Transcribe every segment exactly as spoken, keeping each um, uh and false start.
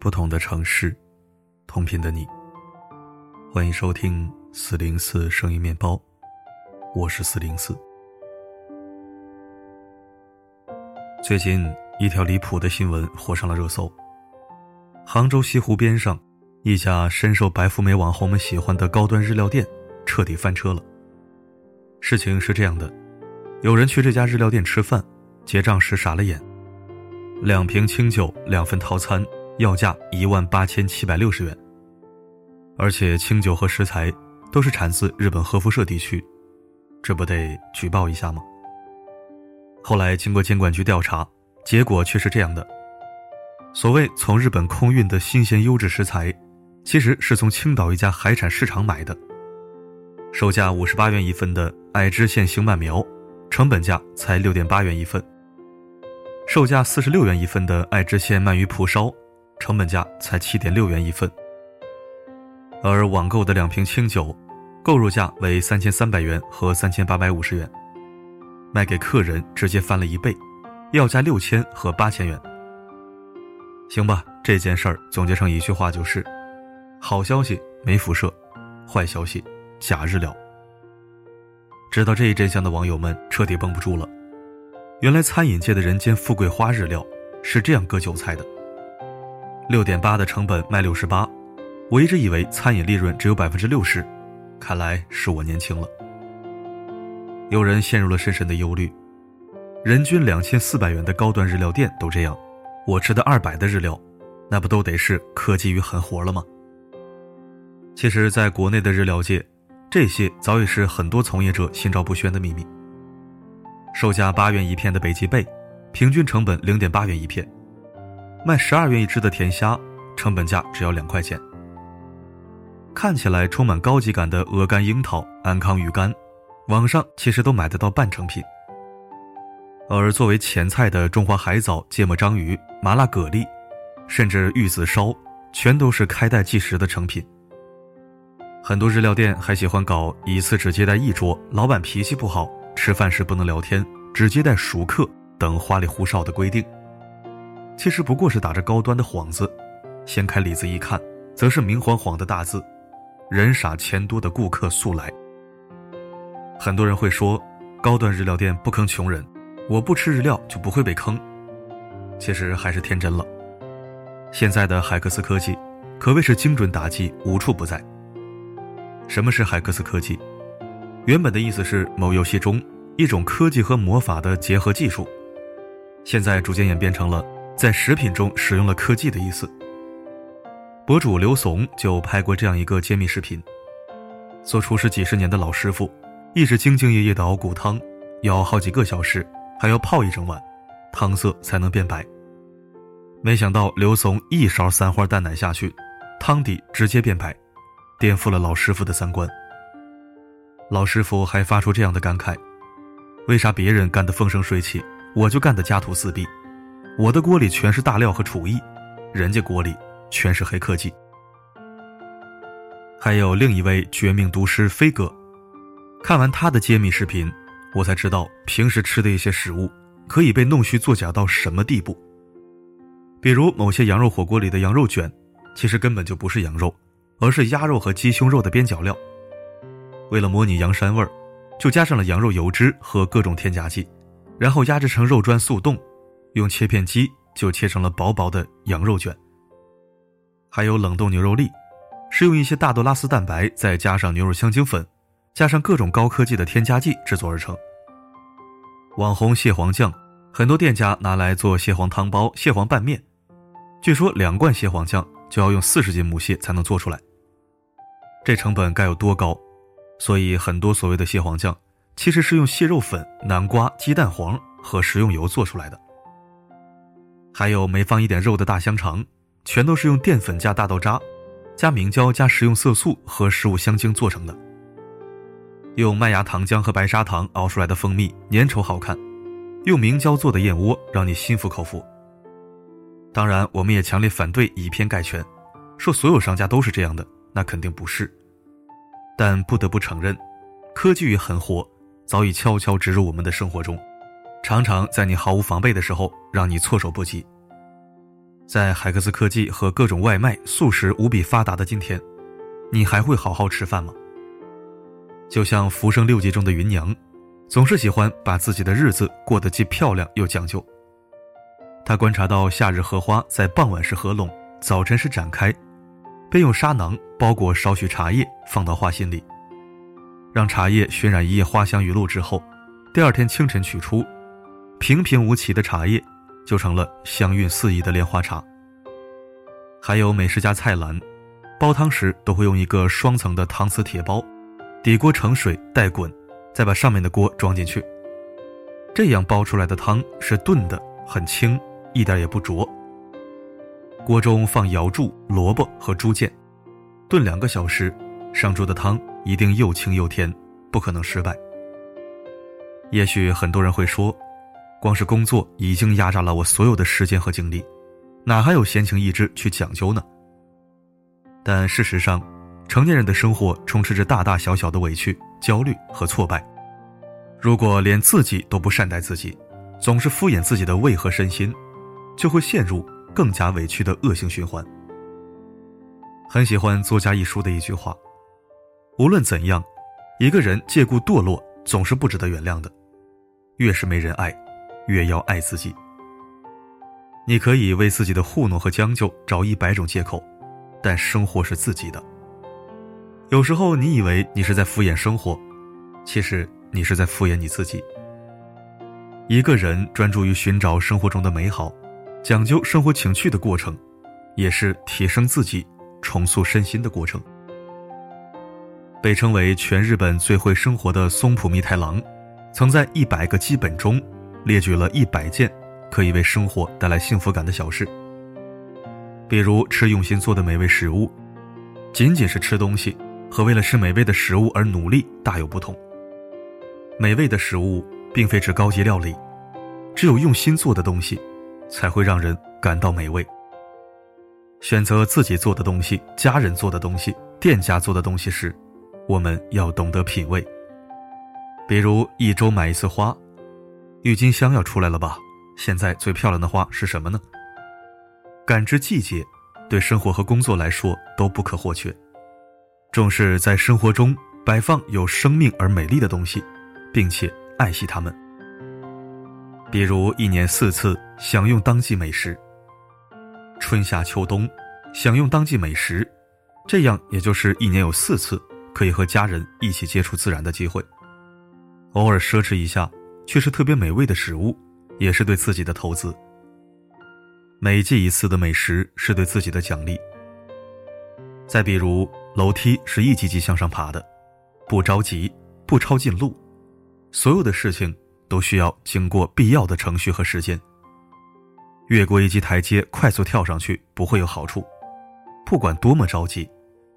不同的城市，同频的你。欢迎收听四零四声音面包，我是四零四。最近一条离谱的新闻火上了热搜。杭州西湖边上一家深受白富美网红们喜欢的高端日料店彻底翻车了。事情是这样的，有人去这家日料店吃饭，结账时傻了眼，两瓶清酒两份套餐要价一万八千七百六十元，而且清酒和食材都是产自日本核辐射地区，这不得举报一下吗？后来经过监管局调查，结果却是这样的，所谓从日本空运的新鲜优质食材，其实是从青岛一家海产市场买的，售价五十八元一份的爱知县形鳗苗成本价才 六点八元一份，售价四十六元一份的爱知县鳗鱼蒲烧成本价才 七点六元一份，而网购的两瓶清酒购入价为三千三百元和三千八百五十元，卖给客人直接翻了一倍，要价六千和八千元。行吧，这件事儿总结成一句话，就是好消息没辐射，坏消息假日料。知道这一真相的网友们彻底绷不住了，原来餐饮界的人间富贵花日料是这样割韭菜的。 六点八 的成本卖 六十八， 我一直以为餐饮利润只有 百分之六十， 看来是我年轻了。有人陷入了深深的忧虑，人均两千四百元的高端日料店都这样，我吃的二百的日料那不都得是科技与狠活了吗？其实在国内的日料界，这些早已是很多从业者心照不宣的秘密。售价八元一片的北极贝，平均成本 零点八元一片，卖十二元一只的甜虾，成本价只要两块钱。看起来充满高级感的鹅肝樱桃、安康鱼干，网上其实都买得到半成品。而作为前菜的中华海藻、芥末章鱼、麻辣蛤蜊，甚至玉子烧，全都是开袋即食的成品。很多日料店还喜欢搞一次只接待一桌，老板脾气不好，吃饭时不能聊天，只接待熟客等花里胡哨的规定，其实不过是打着高端的幌子。掀开里子一看，则是明晃晃的大字：人傻钱多的顾客速来。很多人会说高端日料店不坑穷人，我不吃日料就不会被坑，其实还是天真了。现在的海克斯科技可谓是精准打击，无处不在。什么是海克斯科技？原本的意思是某游戏中一种科技和魔法的结合技术，现在逐渐演变成了在食品中使用了科技的意思。博主刘怂就拍过这样一个揭秘视频，做厨师几十年的老师傅一直兢兢业业地熬骨汤，要好几个小时，还要泡一整晚，汤色才能变白。没想到刘怂一勺三花淡奶下去，汤底直接变白，颠覆了老师傅的三观。老师傅还发出这样的感慨：为啥别人干得风生水起，我就干得家徒四壁？我的锅里全是大料和厨艺，人家锅里全是黑科技。还有另一位绝命毒师飞哥，看完他的揭秘视频，我才知道平时吃的一些食物可以被弄虚作假到什么地步。比如某些羊肉火锅里的羊肉卷，其实根本就不是羊肉，而是鸭肉和鸡胸肉的边角料，为了模拟羊膻味儿，就加上了羊肉油脂和各种添加剂，然后压制成肉砖速冻，用切片机就切成了薄薄的羊肉卷。还有冷冻牛肉粒，是用一些大豆拉丝蛋白再加上牛肉香精粉，加上各种高科技的添加剂制作而成。网红蟹黄酱，很多店家拿来做蟹黄汤包、蟹黄拌面，据说两罐蟹黄酱就要用四十斤母蟹才能做出来，这成本该有多高？所以很多所谓的蟹黄酱其实是用蟹肉粉、南瓜、鸡蛋黄和食用油做出来的。还有没放一点肉的大香肠，全都是用淀粉加大豆渣加明胶加食用色素和食物香精做成的，用麦芽糖浆和白砂糖熬出来的蜂蜜粘稠好看，用明胶做的燕窝让你心服口服。当然我们也强烈反对以偏概全，说所有商家都是这样的，那肯定不是。但不得不承认，科技与狠活早已悄悄植入我们的生活中，常常在你毫无防备的时候让你措手不及。在海克斯科技和各种外卖、速食无比发达的今天，你还会好好吃饭吗？就像《浮生六记》中的芸娘，总是喜欢把自己的日子过得既漂亮又讲究。她观察到夏日荷花在傍晚时合拢，早晨时展开，便用纱囊包裹少许茶叶，放到花心里，让茶叶渲染一夜花香雨露之后，第二天清晨取出，平平无奇的茶叶就成了香韵四溢的莲花茶。还有美食家蔡澜，煲汤时都会用一个双层的搪瓷铁煲，底锅盛水待滚，再把上面的锅装进去，这样煲出来的汤是炖的，很清，一点也不浊。锅中放瑶柱、萝卜和猪腱，炖两个小时，上桌的汤一定又清又甜，不可能失败。也许很多人会说，光是工作已经压榨了我所有的时间和精力，哪还有闲情逸致去讲究呢？但事实上，成年人的生活充斥着大大小小的委屈、焦虑和挫败。如果连自己都不善待自己，总是敷衍自己的胃和身心，就会陷入更加委屈的恶性循环。很喜欢作家一书的一句话，无论怎样，一个人借故堕落总是不值得原谅的，越是没人爱，越要爱自己。你可以为自己的糊弄和将就找一百种借口，但生活是自己的。有时候你以为你是在敷衍生活，其实你是在敷衍你自己。一个人专注于寻找生活中的美好，讲究生活情趣的过程，也是提升自己、重塑身心的过程。被称为全日本最会生活的松浦弥太郎，曾在一百个基本中列举了一百件可以为生活带来幸福感的小事，比如吃用心做的美味食物，仅仅是吃东西和为了吃美味的食物而努力大有不同。美味的食物并非指高级料理，只有用心做的东西才会让人感到美味。选择自己做的东西、家人做的东西、店家做的东西时，我们要懂得品味。比如一周买一次花，郁金香要出来了吧？现在最漂亮的花是什么呢？感知季节，对生活和工作来说都不可或缺。重视在生活中摆放有生命而美丽的东西，并且爱惜它们。比如一年四次享用当季美食，春夏秋冬享用当季美食，这样也就是一年有四次可以和家人一起接触自然的机会。偶尔奢侈一下却是特别美味的食物，也是对自己的投资。每季一次的美食是对自己的奖励。再比如楼梯是一级级向上爬的，不着急，不抄近路，所有的事情都需要经过必要的程序和时间。越过一级台阶快速跳上去不会有好处，不管多么着急，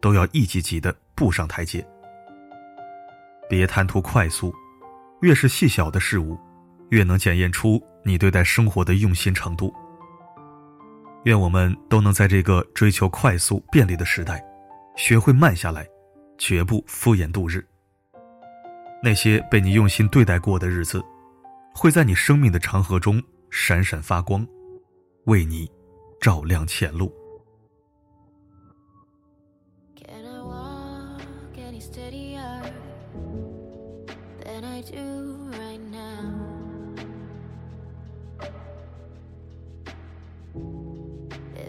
都要一级级的步上台阶。别贪图快速，越是细小的事物，越能检验出你对待生活的用心程度。愿我们都能在这个追求快速便利的时代，学会慢下来，绝不敷衍度日。那些被你用心对待过的日子，会在你生命的长河中闪闪发光，为你照亮前路。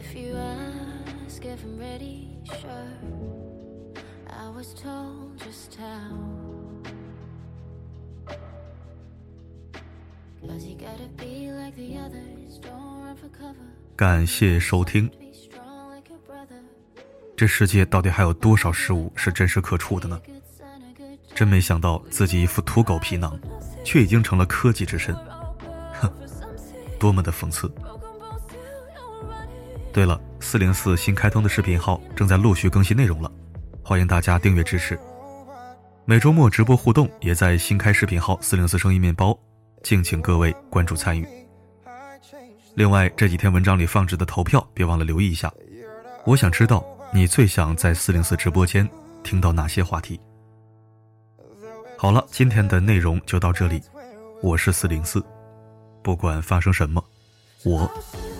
If you ask if I'm ready, sure, I was told just how. 'Cause you gotta be like the others, don't run for cover. 感谢收听。这世界到底还有多少事物是真实可触的呢？真没想到自己一副土狗皮囊，却已经成了科技之身。哼，多么的讽刺。对了，四零四新开通的视频号正在陆续更新内容了，欢迎大家订阅支持。每周末直播互动也在新开视频号四零四声音面包，敬请各位关注参与。另外，这几天文章里放置的投票别忘了留意一下，我想知道你最想在四零四直播间听到哪些话题。好了，今天的内容就到这里，我是四零四，不管发生什么，我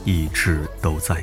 一直都在。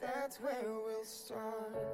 That's where we'll start.